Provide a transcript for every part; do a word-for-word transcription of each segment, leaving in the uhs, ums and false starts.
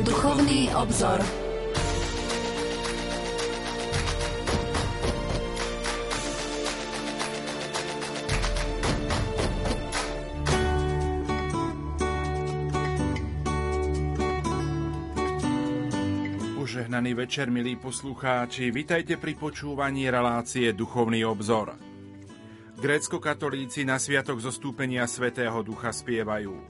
Duchovný obzor. Požehnaný večer, milí poslucháči, vitajte pri počúvaní relácie Duchovný obzor. Grécko-katolíci na sviatok zostúpenia Svätého Ducha spievajú: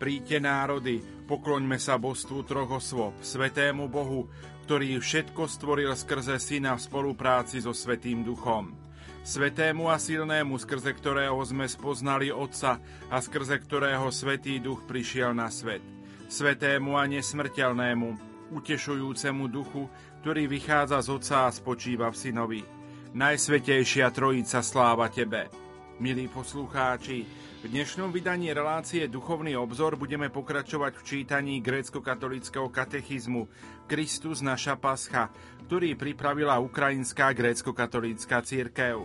Príďte národy, pokloňme sa božstvu troch osôb, Svätému Bohu, ktorý všetko stvoril skrze Syna v spolupráci so Svätým Duchom. Svätému a silnému, skrze ktorého sme spoznali Otca a skrze ktorého Svätý Duch prišiel na svet. Svätému a nesmrteľnému, utešujúcemu duchu, ktorý vychádza z Otca a spočíva v Synovi. Najsvätejšia Trojica, sláva Tebe. Milí poslucháči, v dnešnom vydaní relácie Duchovný obzor budeme pokračovať v čítaní grécko-katolického katechizmu Kristus naša pascha, ktorý pripravila Ukrajinská grécko-katolícka cirkev.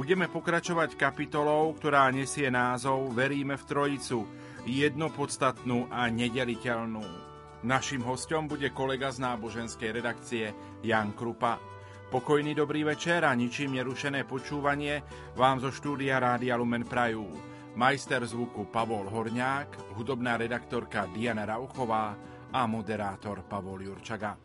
Budeme pokračovať kapitolou, ktorá nesie názov Veríme v Trojicu, jednu podstatnú a nedeliteľnú. Naším hosťom bude kolega z náboženskej redakcie Ján Krupa. Pokojný dobrý večer a ničím nerušené počúvanie vám zo štúdia Rádia Lumen prajú majster zvuku Pavol Horňák, hudobná redaktorka Diana Rauchová a moderátor Pavol Jurčaga.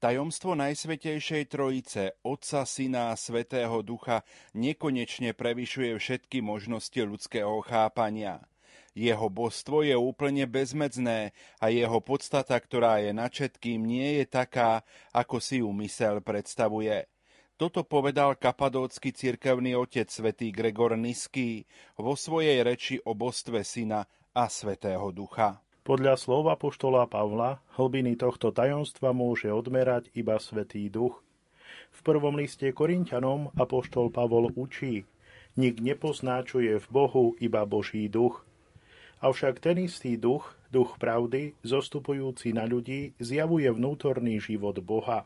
Tajomstvo Najsvätejšej Trojice, Otca, Syna a Svätého Ducha nekonečne prevyšuje všetky možnosti ľudského chápania. Jeho božstvo je úplne bezmedzné a jeho podstata, ktorá je nad všetkým, nie je taká, ako si ju myseľ predstavuje. Toto povedal kapadócky cirkevný otec svätý Gregor Nyský vo svojej reči o božstve Syna a Svätého Ducha. Podľa slov apoštola Pavla, hlbiny tohto tajomstva môže odmerať iba Svätý Duch. V prvom liste Korinťanom apoštol Pavol učí: Nik nepozná, čo je v Bohu, iba Boží duch. Avšak ten istý duch, duch pravdy, zostupujúci na ľudí, zjavuje vnútorný život Boha.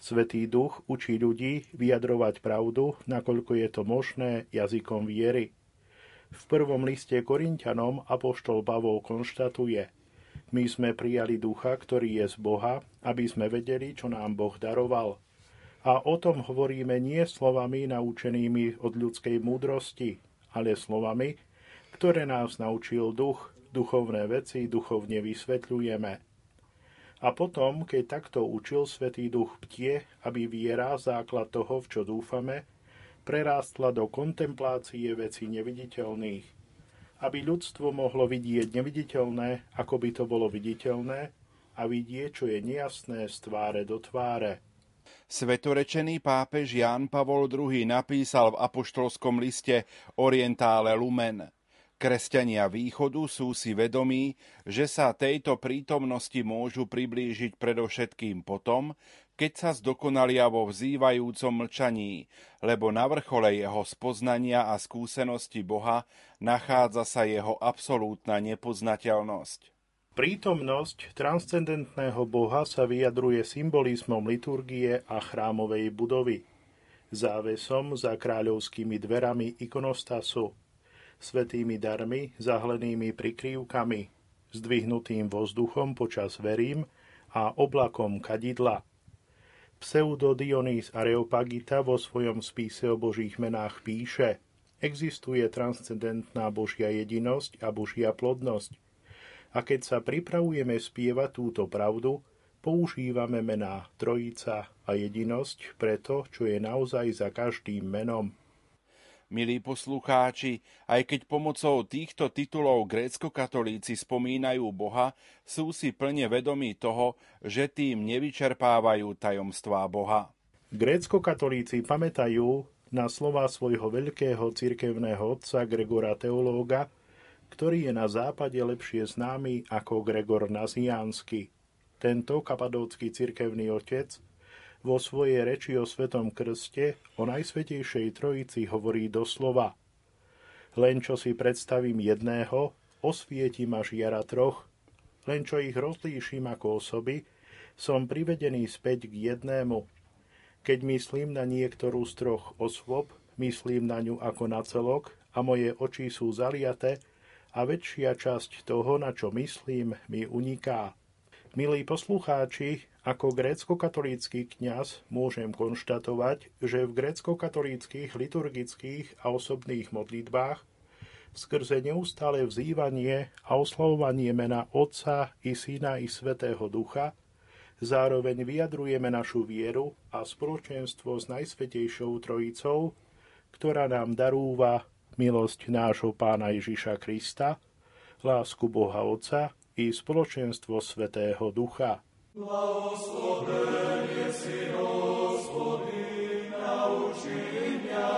Svätý Duch učí ľudí vyjadrovať pravdu, nakoľko je to možné, jazykom viery. V prvom liste Korinťanom apoštol Pavol konštatuje: My sme prijali ducha, ktorý je z Boha, aby sme vedeli, čo nám Boh daroval. A o tom hovoríme nie slovami naučenými od ľudskej múdrosti, ale slovami, ktoré nás naučil duch, duchovné veci duchovne vysvetľujeme. A potom, keď takto učil Svätý Duch ptie, aby viera, základ toho, v čo dúfame, prerástla do kontemplácie vecí neviditeľných, aby ľudstvo mohlo vidieť neviditeľné, ako by to bolo viditeľné, a vidieť, čo je nejasné, z tváre do tváre. Svetorečený pápež Ján Pavol druhý. Napísal v apoštolskom liste Orientale Lumen: Kresťania východu sú si vedomí, že sa tejto prítomnosti môžu priblížiť predovšetkým potom, keď sa zdokonalia vo vzývajúcom mlčaní, lebo na vrchole jeho spoznania a skúsenosti Boha nachádza sa jeho absolútna nepoznateľnosť. Prítomnosť transcendentného Boha sa vyjadruje symbolizmom liturgie a chrámovej budovy, závesom za kráľovskými dverami ikonostasu, svätými darmi, zahlenými prikrývkami, zdvihnutým vozduchom počas verím a oblakom kadidla. Pseudo Dionys Areopagita vo svojom spise o Božích menách píše: existuje transcendentná Božia jedinosť a Božia plodnosť. A keď sa pripravujeme spievať túto pravdu, používame mená Trojica a jedinosť pre to, čo je naozaj za každým menom. Milí poslucháči, aj keď pomocou týchto titulov gréckokatolíci spomínajú Boha, sú si plne vedomí toho, že tým nevyčerpávajú tajomstvá Boha. Gréckokatolíci pamätajú na slová svojho veľkého cirkevného otca Gregora Teológa, ktorý je na západe lepšie známy ako Gregor Naziansky. Tento kapadócky cirkevný otec vo svojej reči o Svetom krste o Najsvätejšej Trojici hovorí doslova: len čo si predstavím jedného, osvietim až jara troch, len čo ich rozlíšim ako osoby, som privedený späť k jednému. Keď myslím na niektorú z troch osôb, myslím na ňu ako na celok a moje oči sú zaliaté a väčšia časť toho, na čo myslím, mi uniká. Milí poslucháči, ako gréckokatolícky kňaz môžem konštatovať, že v gréckokatolíckych liturgických a osobných modlitbách skrze neustále vzývanie a oslavovanie mena Otca i Syna i Svätého Ducha zároveň vyjadrujeme našu vieru a spoločenstvo s Najsvätejšou Trojicou, ktorá nám darúva milosť nášho Pána Ježiša Krista, lásku Boha Otca i spoločenstvo Svätého Ducha. Blahoslovenie si, Hospody, nauči mňa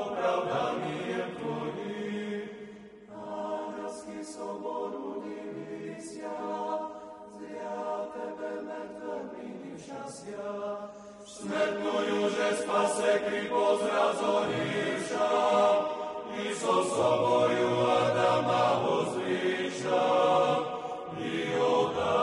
opravdaniem Tvojim. Anielsky soboru divisia, zria Tebe mŕtvemi včasia, smertujú, že spase Kripos razorivša, Iso soboju Adama vozviša, i odana.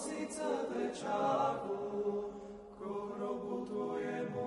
Sice večáku, k hrobu Tvojemu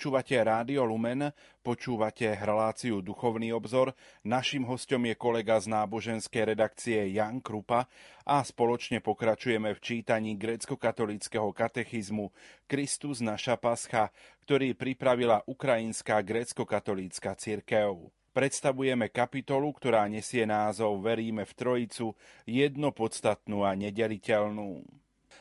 Počúvate Rádio Lumen, počúvate reláciu Duchovný obzor. Naším hostom je kolega z náboženskej redakcie Ján Krupa a spoločne pokračujeme v čítaní gréckokatolíckeho katechizmu Kristus naša pascha, ktorý pripravila ukrajinská gréckokatolícka cirkev. Predstavujeme kapitolu, ktorá nesie názov Veríme v Trojicu, jedno podstatnú a nedeliteľnú.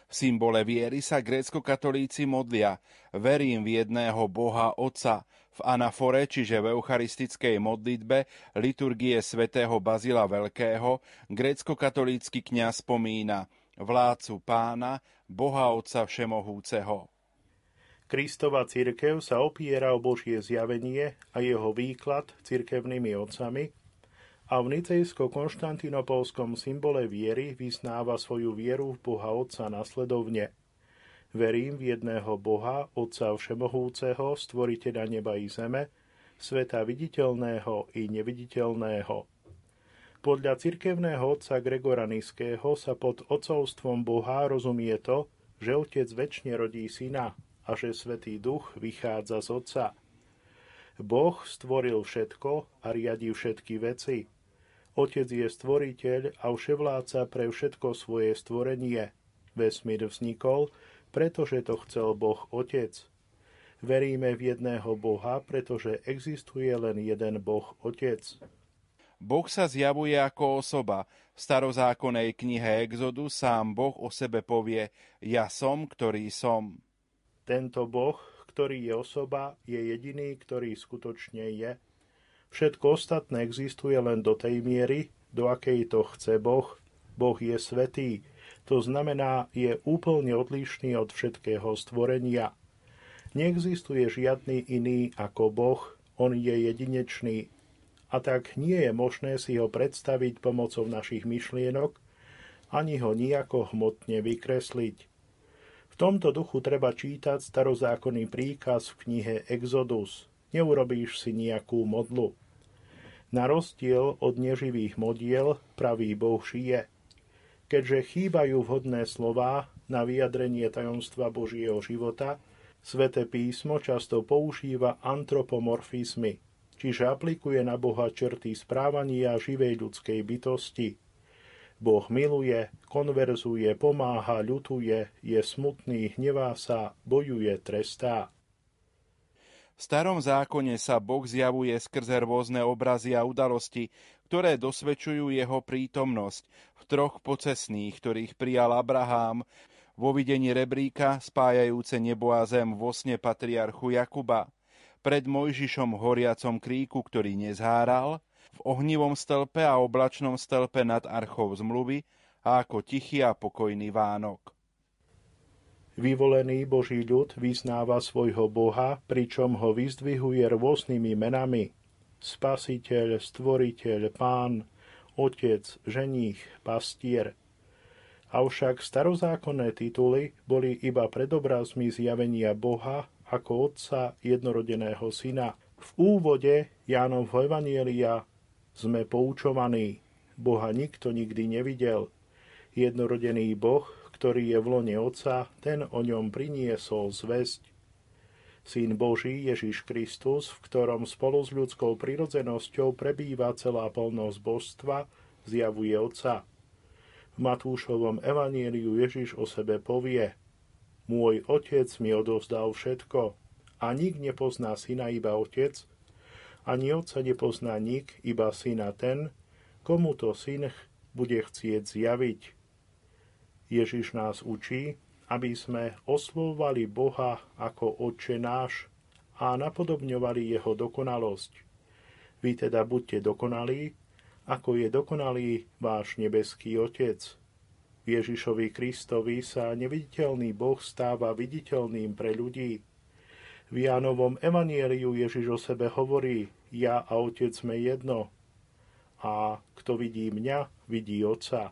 V symbole viery sa gréckokatolíci modlia verím v jedného Boha Otca. V anafore, čiže v eucharistickej modlitbe liturgie svätého Bazila Veľkého, gréckokatolícky kňaz spomína vládcu Pána, Boha Otca Všemohúceho. Kristova cirkev sa opiera o Božie zjavenie a jeho výklad cirkevnými otcami a v nicejsko-konštantinopolskom symbole viery vyznáva svoju vieru v Boha Otca nasledovne. Verím v jedného Boha, Otca Všemohúceho, stvoriteľa neba i zeme, sveta viditeľného i neviditeľného. Podľa cirkevného otca Gregora Nyského sa pod otcovstvom Boha rozumie to, že Otec večne rodí Syna a že Svätý Duch vychádza z Otca. Boh stvoril všetko a riadi všetky veci. Otec je stvoriteľ a vševládca pre všetko svoje stvorenie. Vesmír vznikol, pretože to chcel Boh Otec. Veríme v jedného Boha, pretože existuje len jeden Boh Otec. Boh sa zjavuje ako osoba. V starozákonnej knihe Exodu sám Boh o sebe povie Ja som, ktorý som. Tento Boh, ktorý je osoba, je jediný, ktorý skutočne je. Všetko ostatné existuje len do tej miery, do akej to chce Boh. Boh je svätý, to znamená, je úplne odlišný od všetkého stvorenia. Neexistuje žiadny iný ako Boh, on je jedinečný. A tak nie je možné si ho predstaviť pomocou našich myšlienok, ani ho nejako hmotne vykresliť. V tomto duchu treba čítať starozákonný príkaz v knihe Exodus. Neurobíš si nejakú modlu. Na rozdiel od neživých modiel pravý Boh žije. Keďže chýbajú vhodné slová na vyjadrenie tajomstva Božieho života, Sväté písmo často používa antropomorfizmy, čiže aplikuje na Boha črty správania živej ľudskej bytosti. Boh miluje, konverzuje, pomáha, ľutuje, je smutný, hnevá sa, bojuje, trestá. V starom zákone sa Boh zjavuje skrze rôzne obrazy a udalosti, ktoré dosvedčujú jeho prítomnosť v troch pocestných, ktorých prijal Abrahám, vo videní rebríka spájajúce nebo a zem vo sne patriarchu Jakuba, pred Mojžišom horiacom kríku, ktorý nezháral, v ohnivom stelpe a oblačnom stelpe nad archou zmluvy a ako tichý a pokojný Vánok. Vyvolený Boží ľud vyznáva svojho Boha, pričom ho vyzdvihuje rôznymi menami. Spasiteľ, stvoriteľ, pán, otec, ženích, pastier. Avšak starozákonné tituly boli iba predobrazmi zjavenia Boha ako Otca jednorodeného Syna. V úvode Jánovho evanjelia sme poučovaní. Boha nikto nikdy nevidel. Jednorodený Boh, ktorý je v lone Otca, ten o ňom priniesol zvesť. Syn Boží Ježiš Kristus, v ktorom spolu s ľudskou prirodzenosťou prebýva celá plnosť božstva, zjavuje Otca. V Matúšovom evaníliu Ježiš o sebe povie Môj Otec mi odovzdal všetko, a nik nepozná Syna iba Otec, ani Otca nepozná nik iba Syna ten, komu to Syn bude chcieť zjaviť. Ježiš nás učí, aby sme oslovovali Boha ako Otče náš a napodobňovali jeho dokonalosť. Vy teda buďte dokonalí, ako je dokonalý váš nebeský Otec. V Ježišovi Kristovi sa neviditeľný Boh stáva viditeľným pre ľudí. V Jánovom evanjeliu Ježiš o sebe hovorí: ja a Otec sme jedno. A kto vidí mňa, vidí Otca.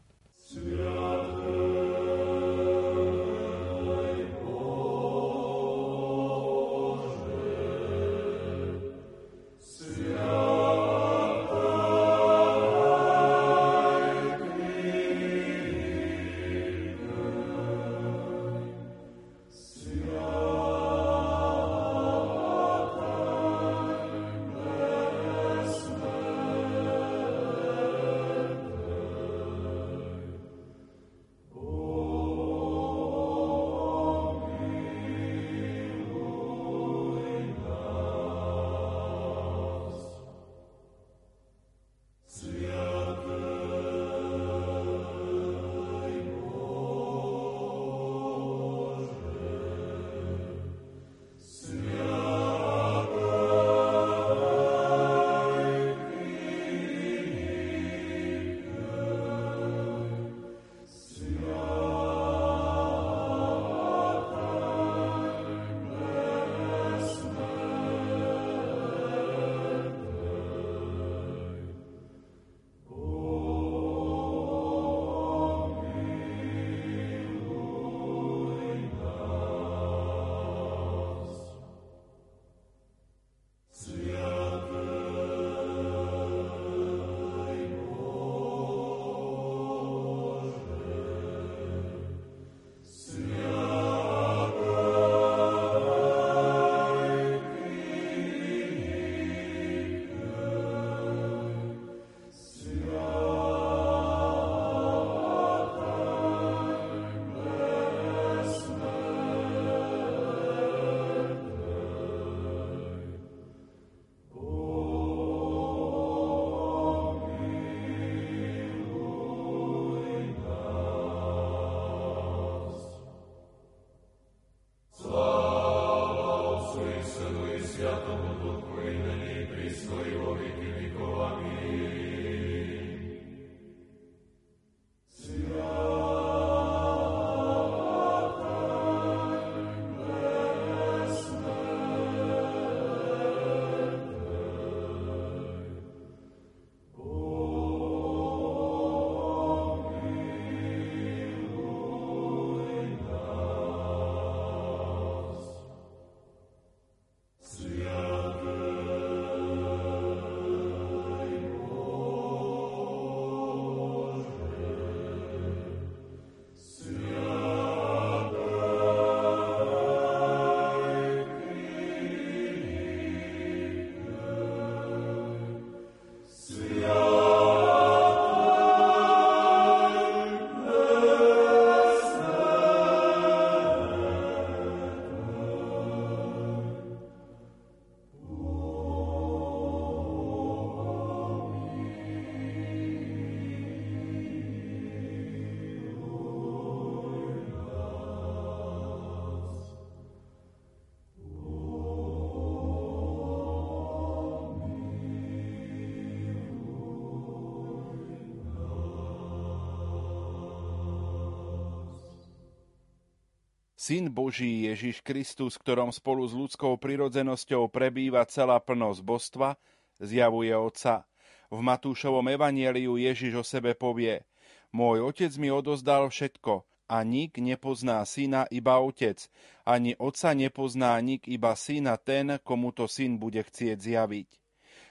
Syn Boží Ježiš Kristus, ktorom spolu s ľudskou prirodzenosťou prebýva celá plnosť božstva, zjavuje Otca. V Matúšovom evanjeliu Ježiš o sebe povie: môj Otec mi odozdal všetko a nik nepozná Syna, iba Otec. Ani Otca nepozná nik, iba Syna ten, komu to Syn bude chcieť zjaviť.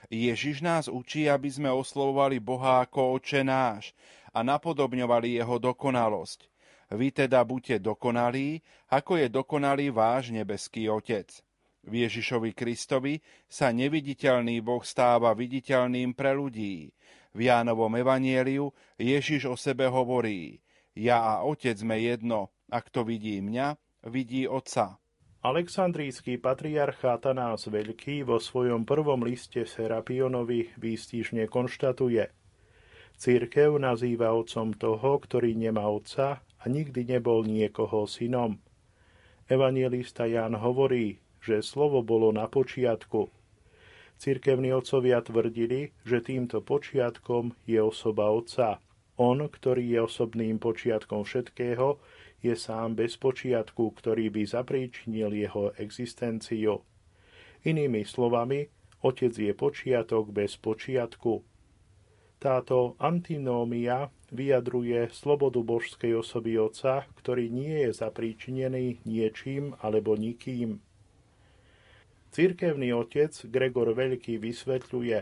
Ježiš nás učí, aby sme oslovovali Boha ako Otče náš a napodobňovali jeho dokonalosť. Vy teda buďte dokonalí, ako je dokonalý váš nebeský Otec. V Ježišovi Kristovi sa neviditeľný Boh stáva viditeľným pre ľudí. V Jánovom evanjeliu Ježiš o sebe hovorí: ja a Otec sme jedno, a kto vidí mňa, vidí Otca. Alexandrísky patriarcha Atanáz Veľký vo svojom prvom liste Serapionovi výstižne konštatuje: Cirkev nazýva otcom toho, ktorý nemá otca, a nikdy nebol niekoho synom. Evanjelista Ján hovorí, že slovo bolo na počiatku. Cirkevní otcovia tvrdili, že týmto počiatkom je osoba Otca. On, ktorý je osobným počiatkom všetkého, je sám bez počiatku, ktorý by zapríčinil jeho existenciu. Inými slovami, Otec je počiatok bez počiatku. Táto antinómia vyjadruje slobodu božskej osoby Otca, ktorý nie je zapríčinený niečím alebo nikým. Cirkevný otec Gregor Veľký vysvetľuje,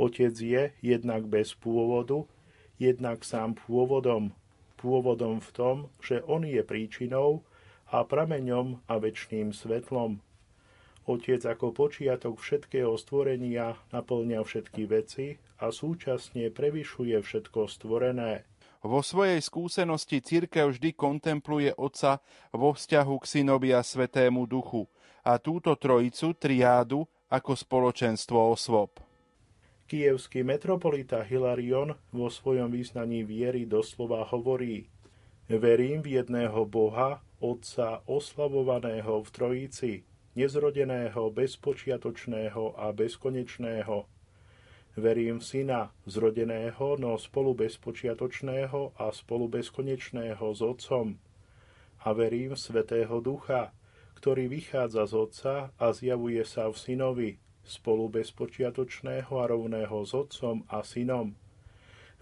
otec je jednak bez pôvodu, jednak sám pôvodom, pôvodom v tom, že on je príčinou a prameňom a večným svetlom. Otec ako počiatok všetkého stvorenia naplňa všetky veci a súčasne prevyšuje všetko stvorené. Vo svojej skúsenosti cirkev vždy kontempluje Otca vo vzťahu k Synovi a Svätému Duchu a túto trojicu, triádu, ako spoločenstvo osôb. Kijevský metropolita Hilarion vo svojom význaní viery doslova hovorí: verím v jedného Boha, Otca oslavovaného v Trojici, nezrodeného, bezpočiatočného a bezkonečného. Verím v Syna, zrodeného, no spolu bezpočiatočného a spolu bezkonečného s Otcom. A verím v Svätého Ducha, ktorý vychádza z Otca a zjavuje sa v Synovi, spolu bezpočiatočného a rovného s Otcom a Synom.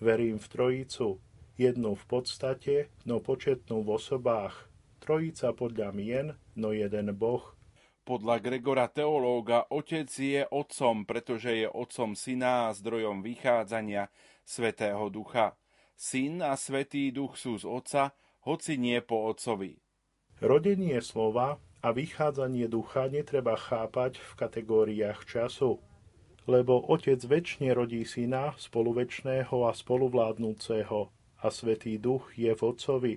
Verím v Trojicu, jednu v podstate, no početnú v osobách. Trojica podľa mien, no jeden Boh. Podľa Gregora Teológa Otec je Otcom, pretože je Otcom Syna a zdrojom vychádzania Svätého Ducha. Syn a Svätý Duch sú z Otca, hoci nie po Otcovi. Rodenie slova a vychádzanie Ducha netreba chápať v kategóriách času, lebo Otec večne rodí Syna, spoluvečného a spoluvládnúceho, a Svätý Duch je v Otcovi,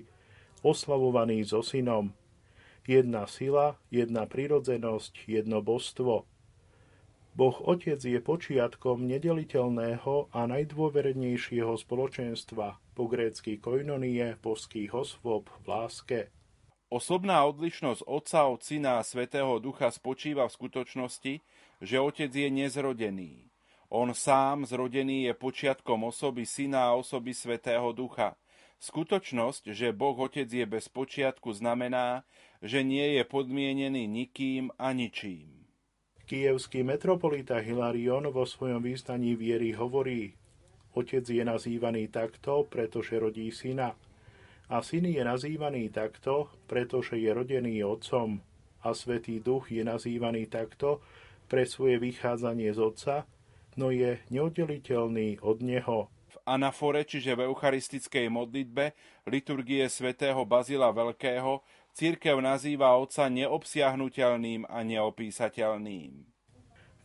oslavovaný so Synom. Jedna sila, jedna prirodzenosť, jedno božstvo. Boh Otec je počiatkom nedeliteľného a najdôvernejšieho spoločenstva, po grécky koinonie, božských osôb v láske. Osobná odlišnosť Otca od Syna a Svätého Ducha spočíva v skutočnosti, že Otec je nezrodený. On sám zrodený je počiatkom osoby Syna a osoby Svätého Ducha. Skutočnosť, že Boh Otec je bez počiatku, znamená, že nie je podmienený nikým a ničím. Kijevský metropolita Hilarion vo svojom význaní viery hovorí: Otec je nazývaný takto, pretože rodí Syna. A Syn je nazývaný takto, pretože je rodený Otcom. A Svätý Duch je nazývaný takto pre svoje vychádzanie z Otca, no je neoddeliteľný od Neho. V anafore, čiže v eucharistickej modlitbe liturgie svätého Bazila Veľkého, cirkev nazýva Otca neobsiahnuteľným a neopísateľným.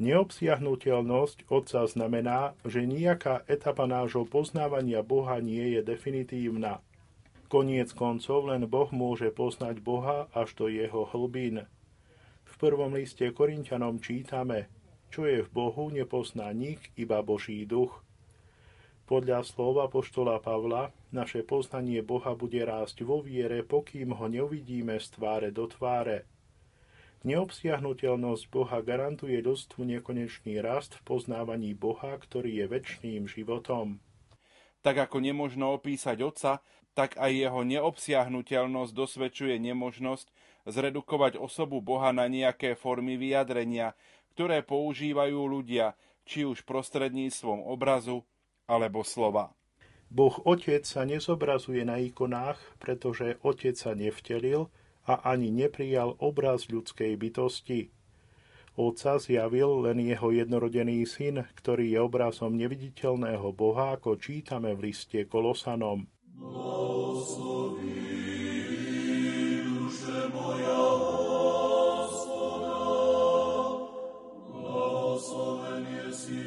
Neobsiahnuteľnosť Otca znamená, že nejaká etapa nášho poznávania Boha nie je definitívna. Koniec koncov len Boh môže poznať Boha až do jeho hlbín. V prvom liste Korinťanom čítame: čo je v Bohu, nepozná nik, iba Boží duch. Podľa slova apoštola Pavla, naše poznanie Boha bude rásť vo viere, pokým ho neuvidíme z tváre do tváre. Neobsiahnuteľnosť Boha garantuje ľudstvu nekonečný rast v poznávaní Boha, ktorý je večným životom. Tak ako nemožno opísať Otca, tak aj jeho neobsiahnuteľnosť dosvedčuje nemožnosť zredukovať osobu Boha na nejaké formy vyjadrenia, ktoré používajú ľudia, či už prostredníctvom obrazu, alebo slova. Boh Otec sa nezobrazuje na ikonách, pretože Otec sa nevtelil a ani neprijal obraz ľudskej bytosti. Otca zjavil len jeho jednorodený Syn, ktorý je obrazom neviditeľného Boha, ako čítame v liste Kolosanom. Blahosloví duše moja Hospoda, blahoslovený si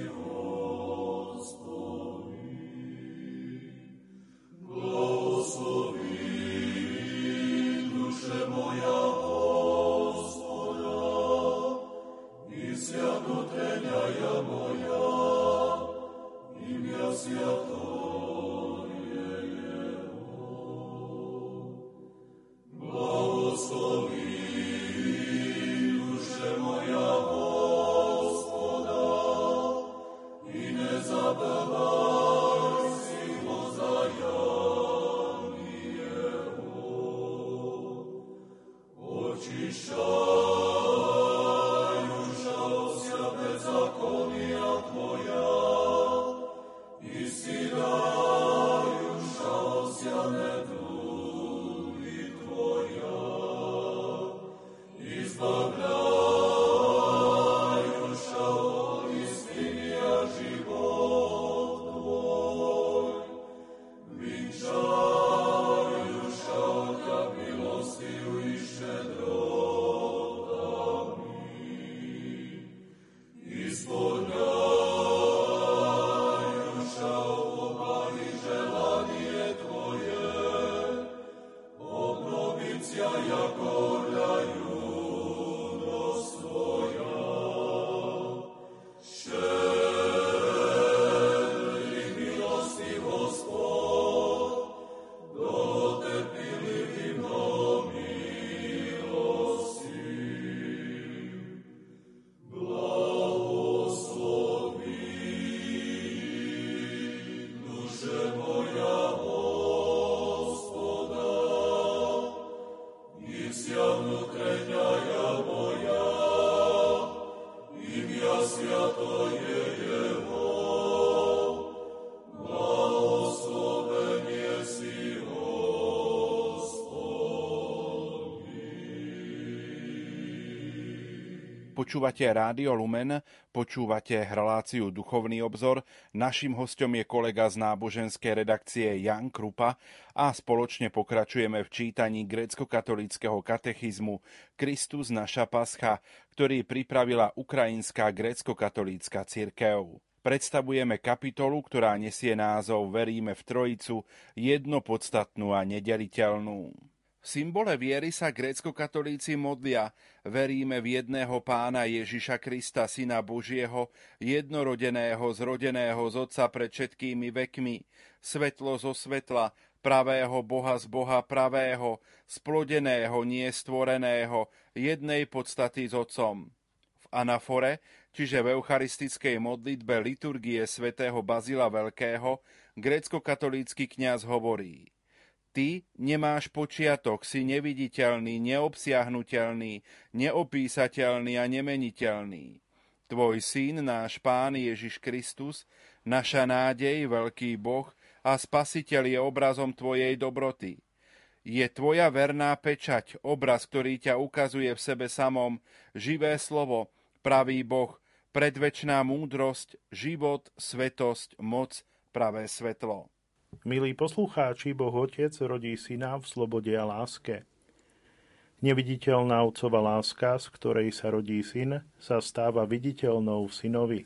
Počúvate Rádio Lumen, počúvate reláciu Duchovný obzor. Naším hostom je kolega z náboženskej redakcie Ján Krupa a spoločne pokračujeme v čítaní gréckokatolíckeho katechizmu Kristus naša pascha, ktorý pripravila ukrajinská gréckokatolícka cirkev. Predstavujeme kapitolu, ktorá nesie názov Veríme v Trojicu, jedno podstatnú a nedeliteľnú. V symbole viery sa gréckokatolíci modlia: veríme v jedného Pána Ježiša Krista, Syna Božieho, jednorodeného, zrodeného z Otca pred všetkými vekmi, svetlo zo svetla, pravého Boha z Boha pravého, splodeného, niestvoreného, jednej podstaty s Otcom. V anafore, čiže v eucharistickej modlitbe liturgie svätého Bazila Veľkého, gréckokatolícky kňaz hovorí: Ty nemáš počiatok, si neviditeľný, neobsiahnuteľný, neopísateľný a nemeniteľný. Tvoj Syn, náš Pán Ježiš Kristus, naša nádej, veľký Boh a Spasiteľ je obrazom tvojej dobroty. Je tvoja verná pečať, obraz, ktorý ťa ukazuje v sebe samom, živé slovo, pravý Boh, predvečná múdrosť, život, svetosť, moc, pravé svetlo. Milí poslucháči, Boh Otec rodí Syna v slobode a láske. Neviditeľná Otcova láska, z ktorej sa rodí Syn, sa stáva viditeľnou v Synovi.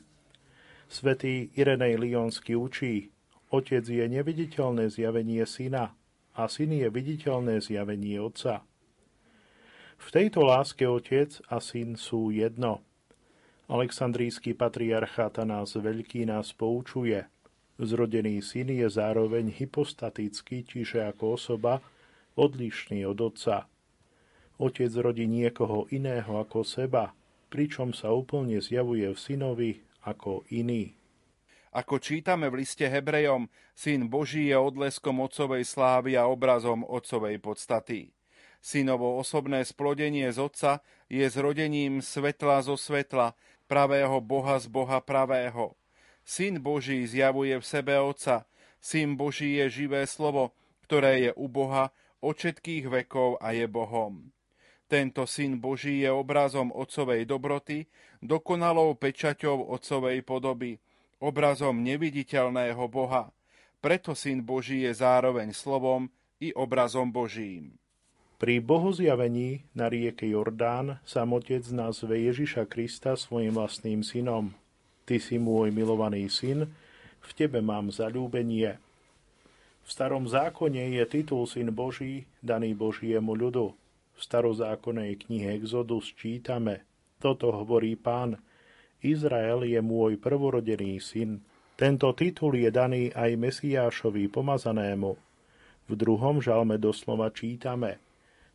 Svätý Irenej Lyonský učí: Otec je neviditeľné zjavenie Syna a Syn je viditeľné zjavenie Otca. V tejto láske Otec a Syn sú jedno. Alexandrísky patriarcha Atanáz Veľký nás poučuje: Zrodený Syn je zároveň hypostatický, čiže ako osoba, odlišný od Otca. Otec rodí niekoho iného ako seba, pričom sa úplne zjavuje v Synovi ako iný. Ako čítame v liste Hebrejom, Syn Boží je odleskom Otcovej slávy a obrazom Otcovej podstaty. Synovo osobné splodenie z Otca je zrodením svetla zo svetla, pravého Boha z Boha pravého. Syn Boží zjavuje v sebe Otca. Syn Boží je živé slovo, ktoré je u Boha od všetkých vekov a je Bohom. Tento Syn Boží je obrazom Otcovej dobroty, dokonalou pečaťou Otcovej podoby, obrazom neviditeľného Boha. Preto Syn Boží je zároveň slovom i obrazom Božím. Pri bohozjavení na rieke Jordán sám Otec nazve Ježiša Krista svojim vlastným synom. Ty si môj milovaný Syn, v tebe mám zaľúbenie. V starom zákone je titul Syn Boží daný Božiemu ľudu. V starozákonnej knihe Exodus čítame: Toto hovorí Pán, Izrael je môj prvorodený Syn. Tento titul je daný aj Mesiášovi pomazanému. V druhom žalme doslova čítame: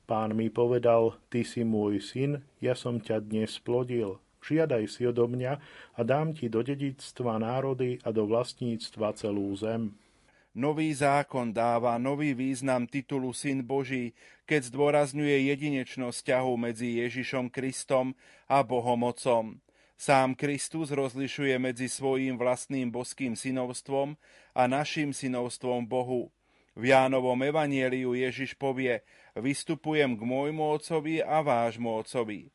Pán mi povedal, ty si môj Syn, ja som ťa dnes splodil. Žiadaj si odo mňa a dám ti do dedičstva národy a do vlastníctva celú zem. Nový zákon dáva nový význam titulu Syn Boží, keď zdôrazňuje jedinečnosť vzťahu medzi Ježišom Kristom a Bohom Otcom. Sám Kristus rozlišuje medzi svojím vlastným boským synovstvom a naším synovstvom Bohu. V Jánovom evanieliu Ježiš povie: Vystupujem k môjmu Otcovi a vášmu Otcovi.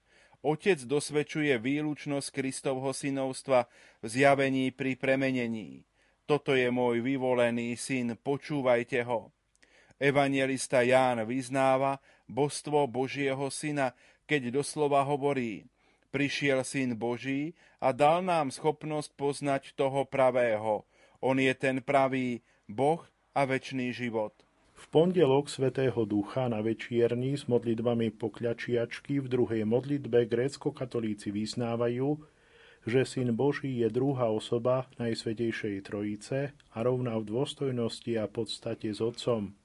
Otec dosvedčuje výlučnosť Kristovho synovstva v zjavení pri premenení. Toto je môj vyvolený Syn, počúvajte ho. Evanjelista Ján vyznáva božstvo Božieho Syna, keď doslova hovorí: Prišiel Syn Boží a dal nám schopnosť poznať toho pravého. On je ten pravý, Boh a večný život. V pondelok Svätého Ducha na večierni s modlitbami pokľačiačky v druhej modlitbe gréckokatolíci vyznávajú, že Syn Boží je druhá osoba Najsvätejšej Trojice a rovná v dôstojnosti a podstate s Otcom.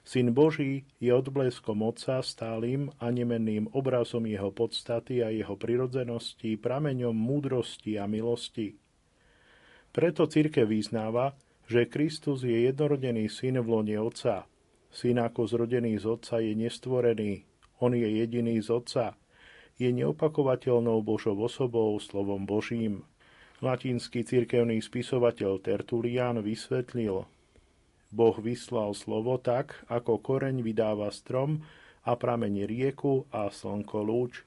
Syn Boží je odbleskom Otca, stálym a nemenným obrazom jeho podstaty a jeho prirodzenosti, prameňom múdrosti a milosti. Preto cirkev vyznáva, že Kristus je jednorodený Syn v lone Otca. Syn ako zrodený z Otca je nestvorený. On je jediný z Otca. Je neopakovateľnou Božou osobou, slovom Božím. Latinský cirkevný spisovateľ Tertulian vysvetlil: Boh vyslal slovo tak, ako koreň vydáva strom a prameň rieku a slnko lúč.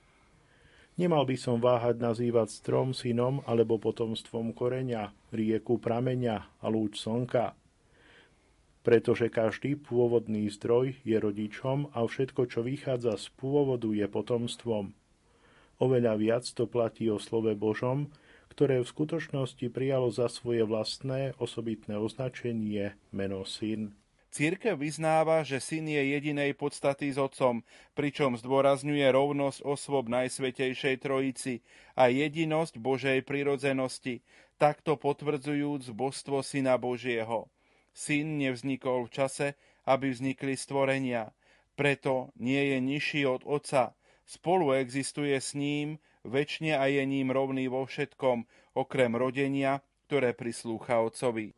Nemal by som váhať nazývať strom synom alebo potomstvom koreňa, rieku prameňa a lúč slnka. Pretože každý pôvodný zdroj je rodičom a všetko, čo vychádza z pôvodu, je potomstvom. Oveľa viac to platí o slove Božom, ktoré v skutočnosti prijalo za svoje vlastné osobitné označenie meno syn. Cirkev vyznáva, že syn je jedinej podstaty s otcom, pričom zdôrazňuje rovnosť osôb Najsvätejšej Trojici a jedinosť Božej prirodzenosti, takto potvrdzujúc božstvo Syna Božieho. Syn nevznikol v čase, aby vznikli stvorenia, preto nie je nižší od otca, spolu existuje s ním, večne a je ním rovný vo všetkom, okrem rodenia, ktoré prislúcha otcovi.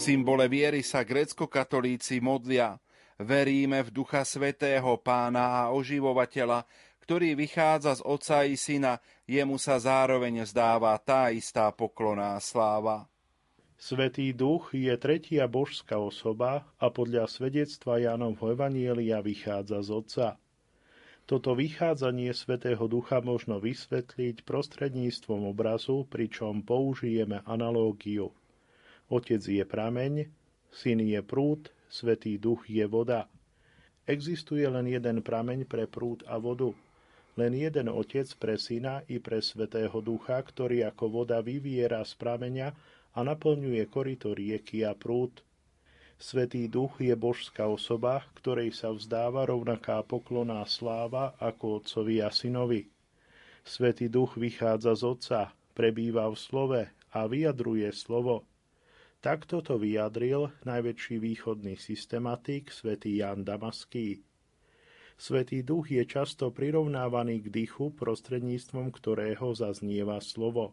V symbole viery sa gréckokatolíci modlia. Veríme v Ducha Svätého, Pána a Oživovateľa, ktorý vychádza z Otca i Syna, jemu sa zároveň zdáva tá istá poklona a sláva. Svätý Duch je tretia božská osoba a podľa svedectva Jánovho evanjelia vychádza z Otca. Toto vychádzanie Svätého Ducha možno vysvetliť prostredníctvom obrazu, pričom použijeme analógiu. Otec je prameň, syn je prúd, Svätý Duch je voda. Existuje len jeden prameň pre prúd a vodu. Len jeden otec pre syna i pre Svätého Ducha, ktorý ako voda vyviera z prameňa a naplňuje koryto rieky a prúd. Svätý Duch je božská osoba, ktorej sa vzdáva rovnaká poklona a sláva ako otcovi a synovi. Svätý Duch vychádza z Otca, prebýva v slove a vyjadruje slovo. Takto to vyjadril najväčší východný systematik svätý Ján Damaský. Svätý Duch je často prirovnávaný k dýchu, prostredníctvom ktorého zaznieva slovo.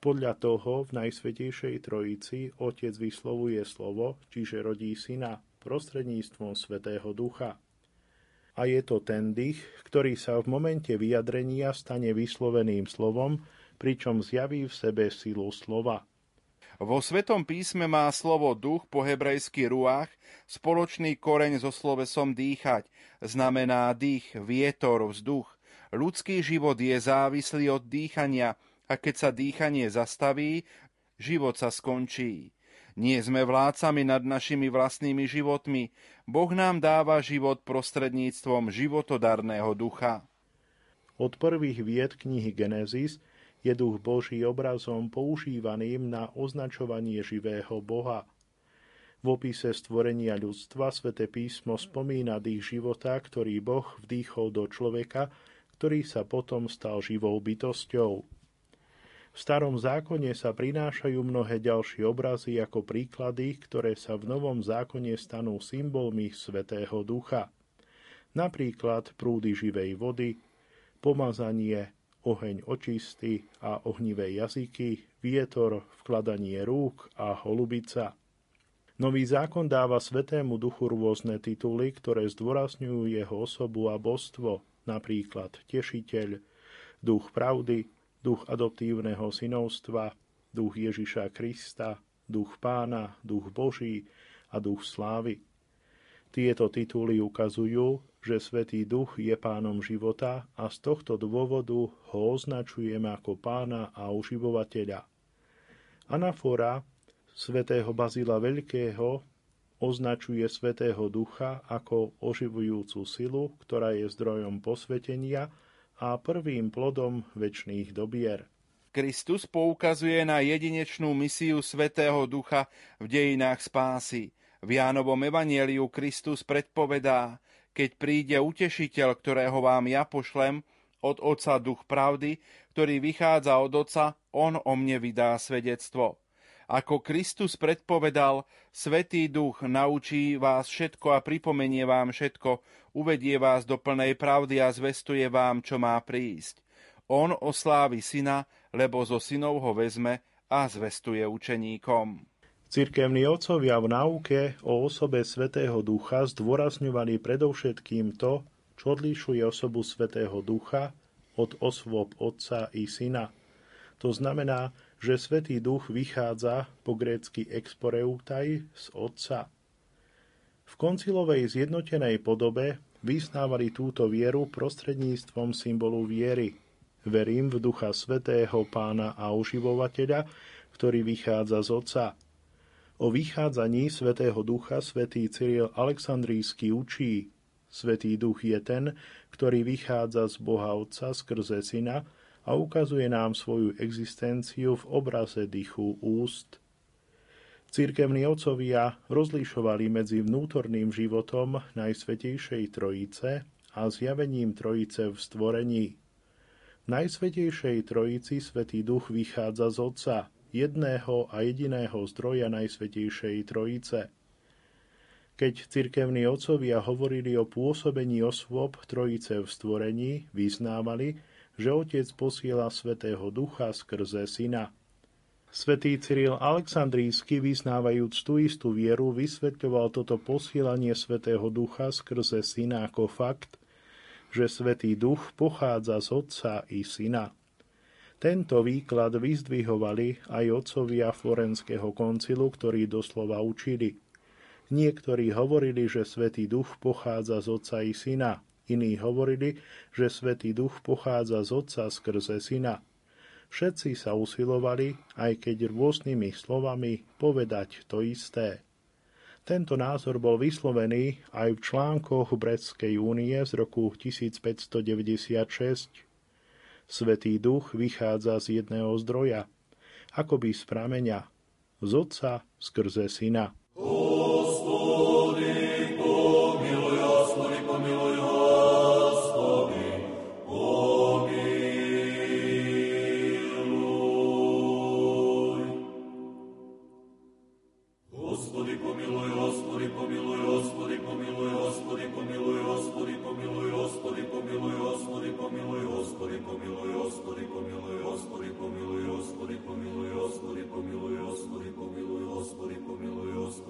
Podľa toho v Najsvätejšej Trojici Otec vyslovuje slovo, čiže rodí Syna, prostredníctvom Svätého Ducha. A je to ten dých, ktorý sa v momente vyjadrenia stane vysloveným slovom, pričom zjaví v sebe silu slova. Vo Svetom písme má slovo duch po hebrejsky ruach spoločný koreň so slovesom dýchať, znamená dých, vietor, vzduch. Ľudský život je závislý od dýchania a keď sa dýchanie zastaví, život sa skončí. Nie sme vládcami nad našimi vlastnými životmi, Boh nám dáva život prostredníctvom životodarného ducha. Od prvých vied knihy Genesis je duch Boží obrazom používaným na označovanie živého Boha. V opise stvorenia ľudstva Sväté písmo spomína dých života, ktorý Boh vdýchol do človeka, ktorý sa potom stal živou bytosťou. V Starom zákone sa prinášajú mnohé ďalšie obrazy ako príklady, ktoré sa v Novom zákone stanú symbolmi Svätého Ducha. Napríklad prúdy živej vody, pomazanie, oheň očisty a ohnivé jazyky, vietor, vkladanie rúk a holubica. Nový zákon dáva Svätému Duchu rôzne tituly, ktoré zdôrazňujú jeho osobu a božstvo, napríklad Tešiteľ, Duch pravdy, Duch adoptívneho synovstva, Duch Ježiša Krista, Duch Pána, Duch Boží a Duch slávy. Tieto tituly ukazujú, že Svätý Duch je Pánom života a z tohto dôvodu ho označujeme ako Pána a uživovateľa. Anafora svätého Bazila Veľkého označuje Svätého Ducha ako oživujúcu silu, ktorá je zdrojom posvetenia a prvým plodom večných dobier. Kristus poukazuje na jedinečnú misiu Svätého Ducha v dejinách spásy. V Jánovom evanjeliu Kristus predpovedá: keď príde Utešiteľ, ktorého vám ja pošlem, od Otca Duch pravdy, ktorý vychádza od Otca, on o mne vydá svedectvo. Ako Kristus predpovedal, Svätý Duch naučí vás všetko a pripomenie vám všetko, uvedie vás do plnej pravdy a zvestuje vám, čo má prísť. On oslávi Syna, lebo zo Synov ho vezme a zvestuje učeníkom. Cirkevní otcovia v náuke o osobe Svätého Ducha zdôrazňovali predovšetkým to, čo odlíšuje osobu Svätého Ducha od osôb Otca i Syna. To znamená, že Svätý Duch vychádza po grécky exporeutai z Otca. V koncilovej zjednotenej podobe vyznávali túto vieru prostredníctvom symbolu viery. Verím v Ducha Svätého, Pána a Oživovateľa, ktorý vychádza z Otca. O vychádzaní Svätého Ducha svätý Cyril Alexandríský učí: Svätý Duch je ten, ktorý vychádza z Boha Otca skrze Syna, a ukazuje nám svoju existenciu v obraze dýchu úst. Cirkevní otcovia rozlišovali medzi vnútorným životom Najsvätejšej Trojice a zjavením Trojice v stvorení. V Najsvätejšej Trojici Svätý Duch vychádza z Otca, jedného a jediného zdroja Najsvätejšej Trojice. Keď cirkevní otcovia hovorili o pôsobení osôb Trojice v stvorení, vyznávali, že Otec posiela Svätého Ducha skrze Syna. Svätý Cyril Alexandrísky, vyznávajúc tú istú vieru, vysvetľoval toto posielanie Svätého Ducha skrze Syna ako fakt, že Svätý Duch pochádza z Otca i Syna. Tento výklad vyzdvihovali aj otcovia Florenského koncilu, ktorí doslova učili. Niektorí hovorili, že Svätý Duch pochádza z Otca i Syna, iní hovorili, že Svätý Duch pochádza z Otca skrze Syna. Všetci sa usilovali, aj keď rôznymi slovami, povedať to isté. Tento názor bol vyslovený aj v článkoch Bresskej únie z roku tisícpäťstodeväťdesiatšesť. Svätý Duch vychádza z jedného zdroja, akoby z prameňa, z Otca skrze Syna. Hospody, pomiluj, Hospody, pomiluj, Hospody, pomiluj, Hospody, pomiluj, Hospody, pomiluj,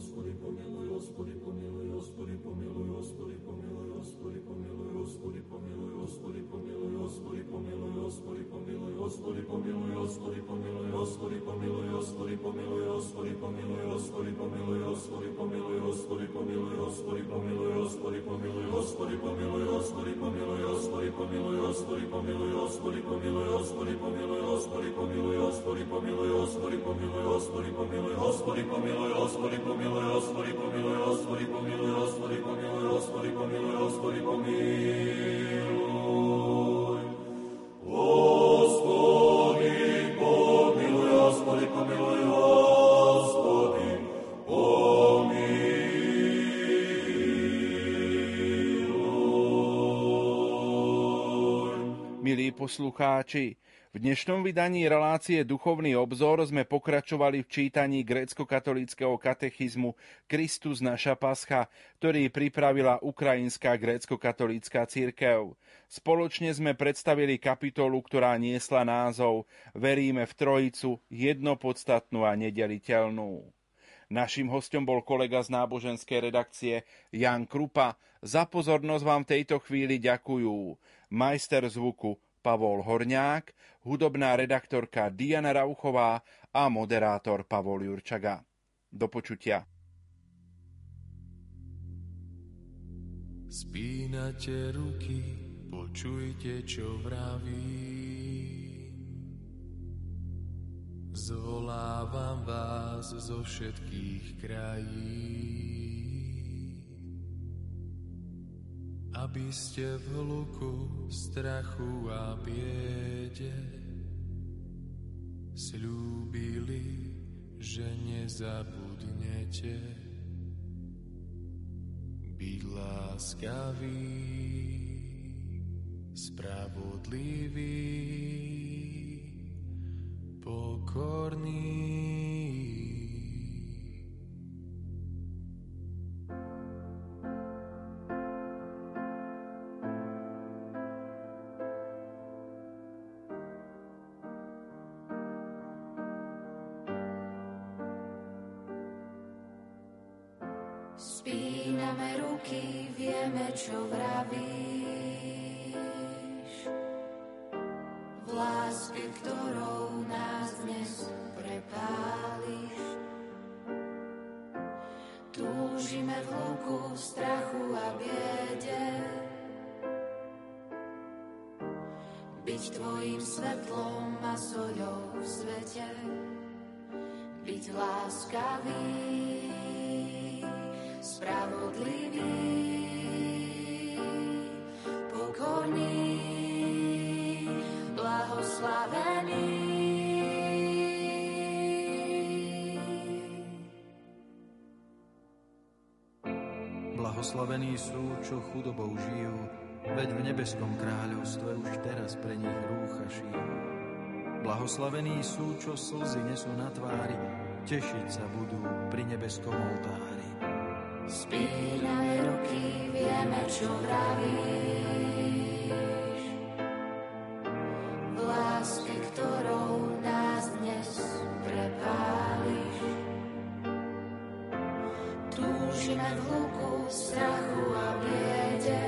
Hospody pomiluj, Hospody pomiluj, Hospody pomiluj, Hospody pomiluj, Hospody pomiluj, Hospody pomiluj, Hospody pomiluj, Hospody pomiluj, Hospody pomiluj, Hospody pomiluj, Hospody pomiluj, Hospody pomiluj, Hospody pomiluj, Hospody pomiluj, Hospody pomiluj, Hospody pomiluj, Hospody pomiluj, Hospody pomiluj, Hospody pomiluj, Hospody pomiluj, Hospody pomiluj, Hospody pomiluj, Hospody pomiluj, Hospody pomiluj, Hospody pomiluj, Hospody pomiluj, Hospody pomiluj, Hospody pomiluj, Hospody pomiluj, Hospody pomiluj, Hospody pomiluj, Hospody pomiluj, Hospody pomiluj, Hospody pomiluj, Hospody pomiluj, Hospody pomiluj, Hospody pomiluj, Hospody pomiluj, Hospody pomiluj. Milí poslucháči, v dnešnom vydaní relácie Duchovný obzor sme pokračovali v čítaní gréckokatolíckeho katechizmu Kristus naša pascha, ktorý pripravila ukrajinská gréckokatolícka cirkev. Spoločne sme predstavili kapitolu, ktorá niesla názov Veríme v Trojicu, jednopodstatnú a nedeliteľnú. Naším hostom bol kolega z náboženskej redakcie Ján Krupa. Za pozornosť vám v tejto chvíli ďakujú majster zvuku Pavol Horňák, hudobná redaktorka Diana Rauchová a moderátor Pavol Jurčaga. Do počutia. Spínate ruky, počujte, čo vravím. Zvolávam vás zo všetkých krajín, aby ste v hluku strachu a biede sľúbili, že nezabudnete byť láskaví, spravodliví, pokorní. Spíname ruky, vieme, čo vravíš. V láske, ktorou nás dnes prepáliš. Túžime v hluku, strachu a biede byť tvojim svetlom a soľou v svete, byť láskavý, spravodlivý, pokorný, blahoslavený. Blahoslavení sú, čo chudobou žijú, veď v nebeskom kráľovstve už teraz pre nich rúcha šijú. Blahoslavení sú, čo slzy nesú na tvári, tešiť sa budú pri nebeskom oltári. Spíname ruky, vieme, čo vravíš. V láske, ktorou nás dnes prepáliš. Túžime v hluku, strachu a biede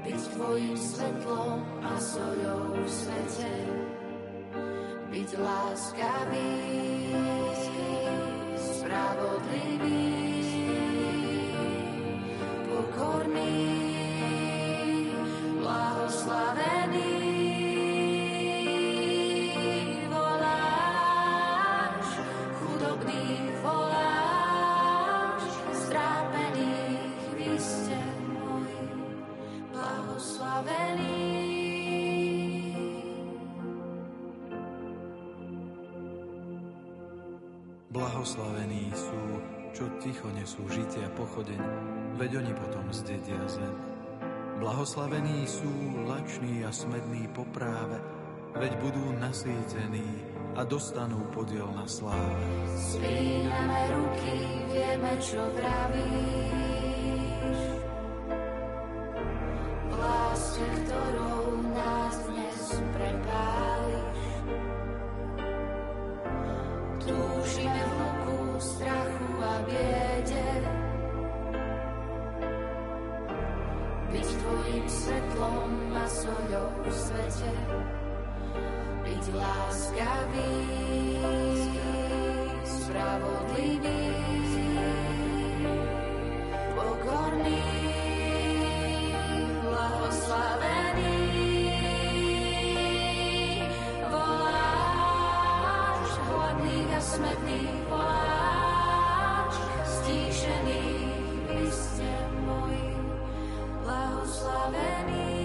byť tvojim svetlom a soľou v svete, byť láskavý, spravodlivý, pokorný, blahoslavený. Voláš, chudobný voláš, strápených, vy ste moji blahoslavení. Blahoslavení sú, čo ticho nesú žitia pochodeň, veď oni potom zdedia zem. Blahoslavení sú lační a smední po práve, veď budú nasýtení a dostanú podiel na sláve. Spíname ruky, vieme, čo vravíš. V láske, ktorou nás dnes prepáliš. Žijeme v hluku, strachu a biede. Byť tvojim svetlom a soľou v svete. Byť láskavý, spravodlivý, pokorný, blahoslavený. Smetný pláč, stíšený, vy ste moji blahoslavení.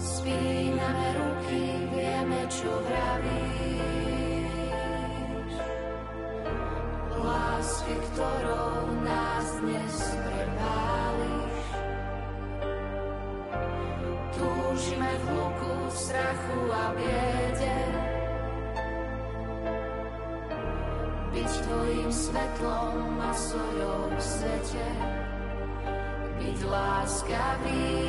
Spíname ruky, vieme, čo vravíš. Láske, ktorou nás dnes prepáliš. Túžime v hluku, v strachu a biede. Byť tvojim svetlom a soľou v svete. Byť láskavý,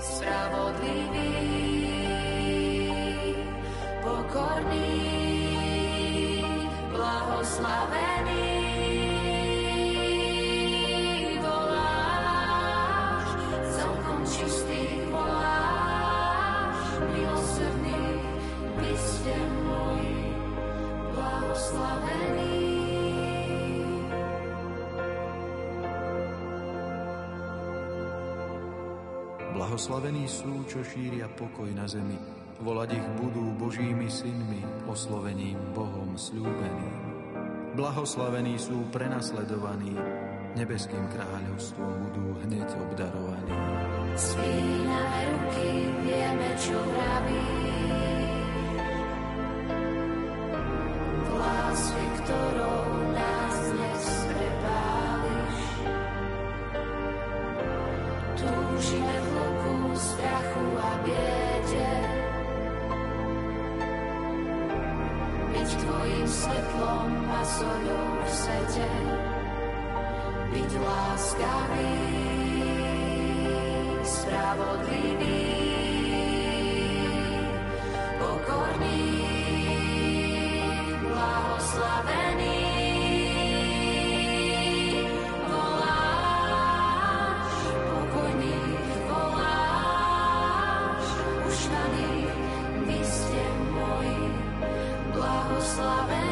spravodlivý, pokorný, blahoslavený. Voláš, celkom čistý voláš. Milosrdný, vy ste moji blahoslavení. Blahoslavení sú, čo šíria pokoj na zemi. Volať ich budú Božími synmi, oslovením Bohom sľúbeným. Blahoslavení sú prenasledovaní, nebeským kráľovstvom budú hneď obdarovaní. Spíname ruky, vieme, čo vravíš. V láske, ktorou nás dnes prepáliš. Túžime v hluku, strachu a biede. Byť tvojim svetlom a soľou v svete. Byť láskavý, spravodlivý, pokorný, blahoslavený. Voláš, pokojný, voláš, uštaný, vy ste moji blahoslavení.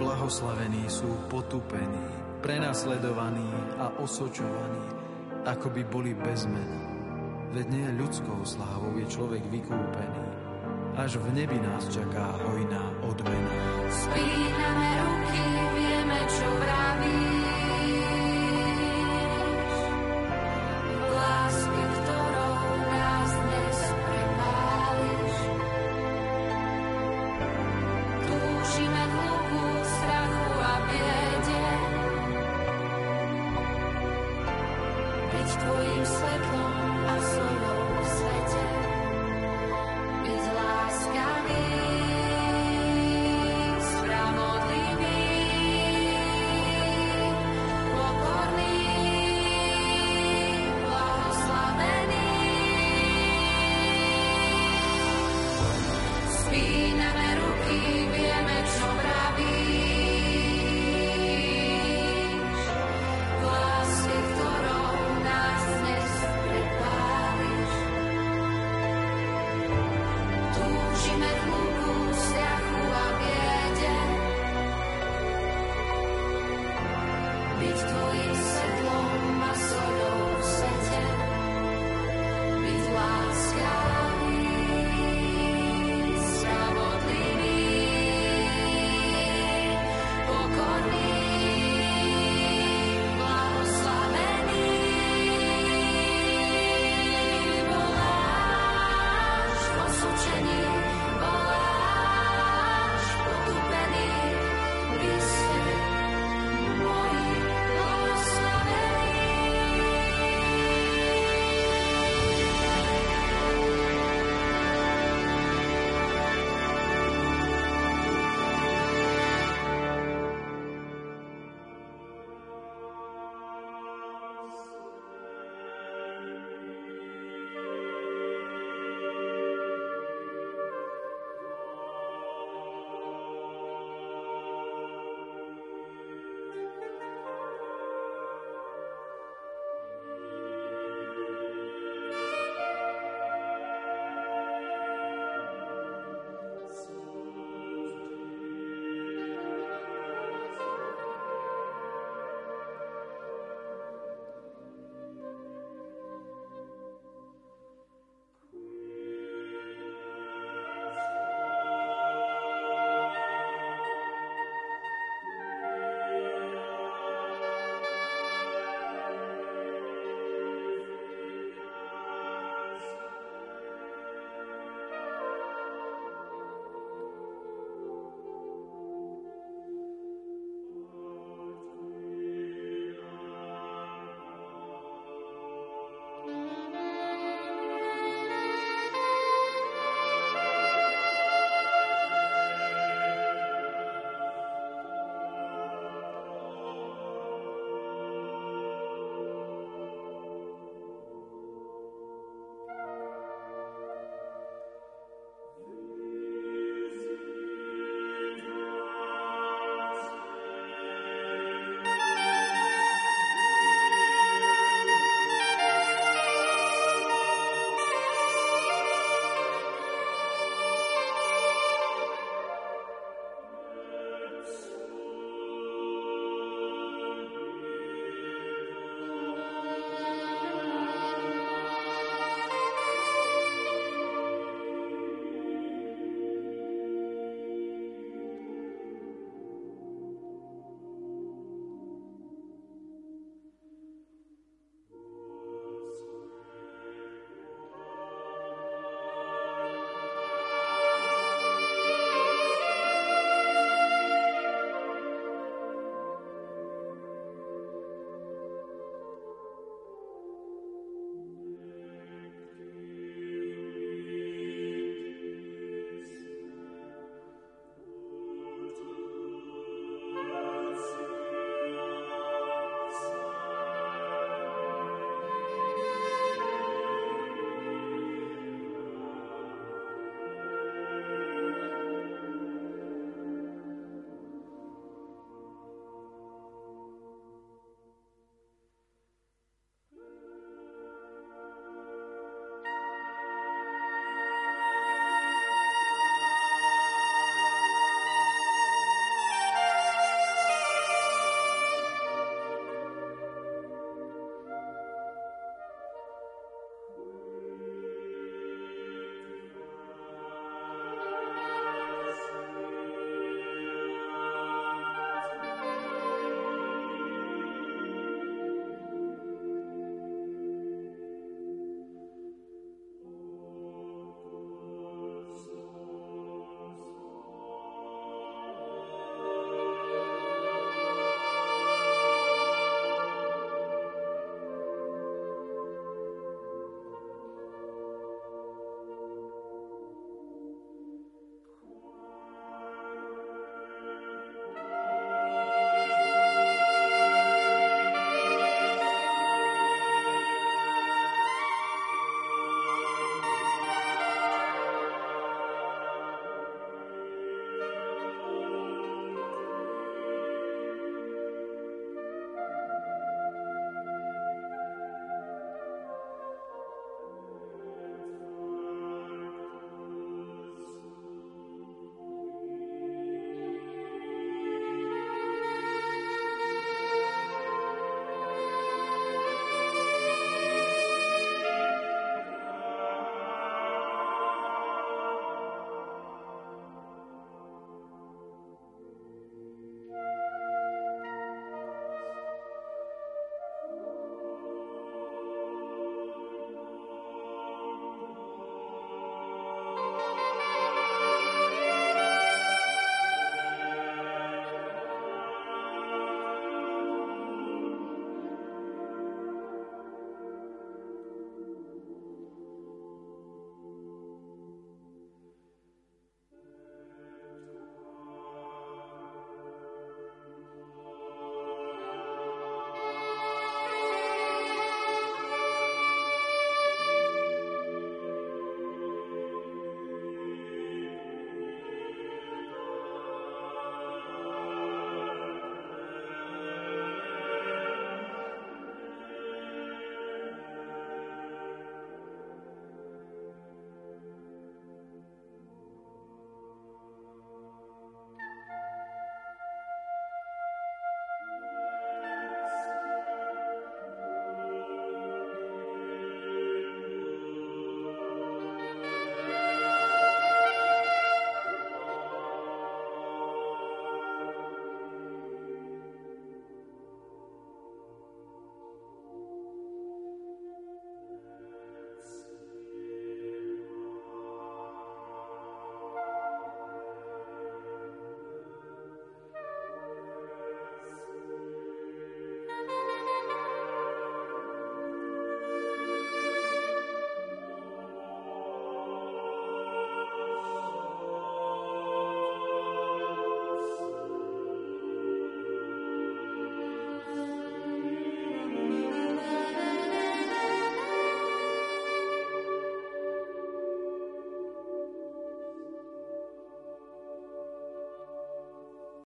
Blahoslavení sú potupení, prenasledovaní a osočovaní, ako by boli bez mena. Veď nie ľudskou slávou je človek vykúpený. Až v nebi nás čaká hojná odmena. Spíname ruky, vieme, čo vravíš. Lásky, ktorou nás dnes prepáliš. Túžime v hluku, strachu a biede. Byť tvojim svetlom a soľou v svete.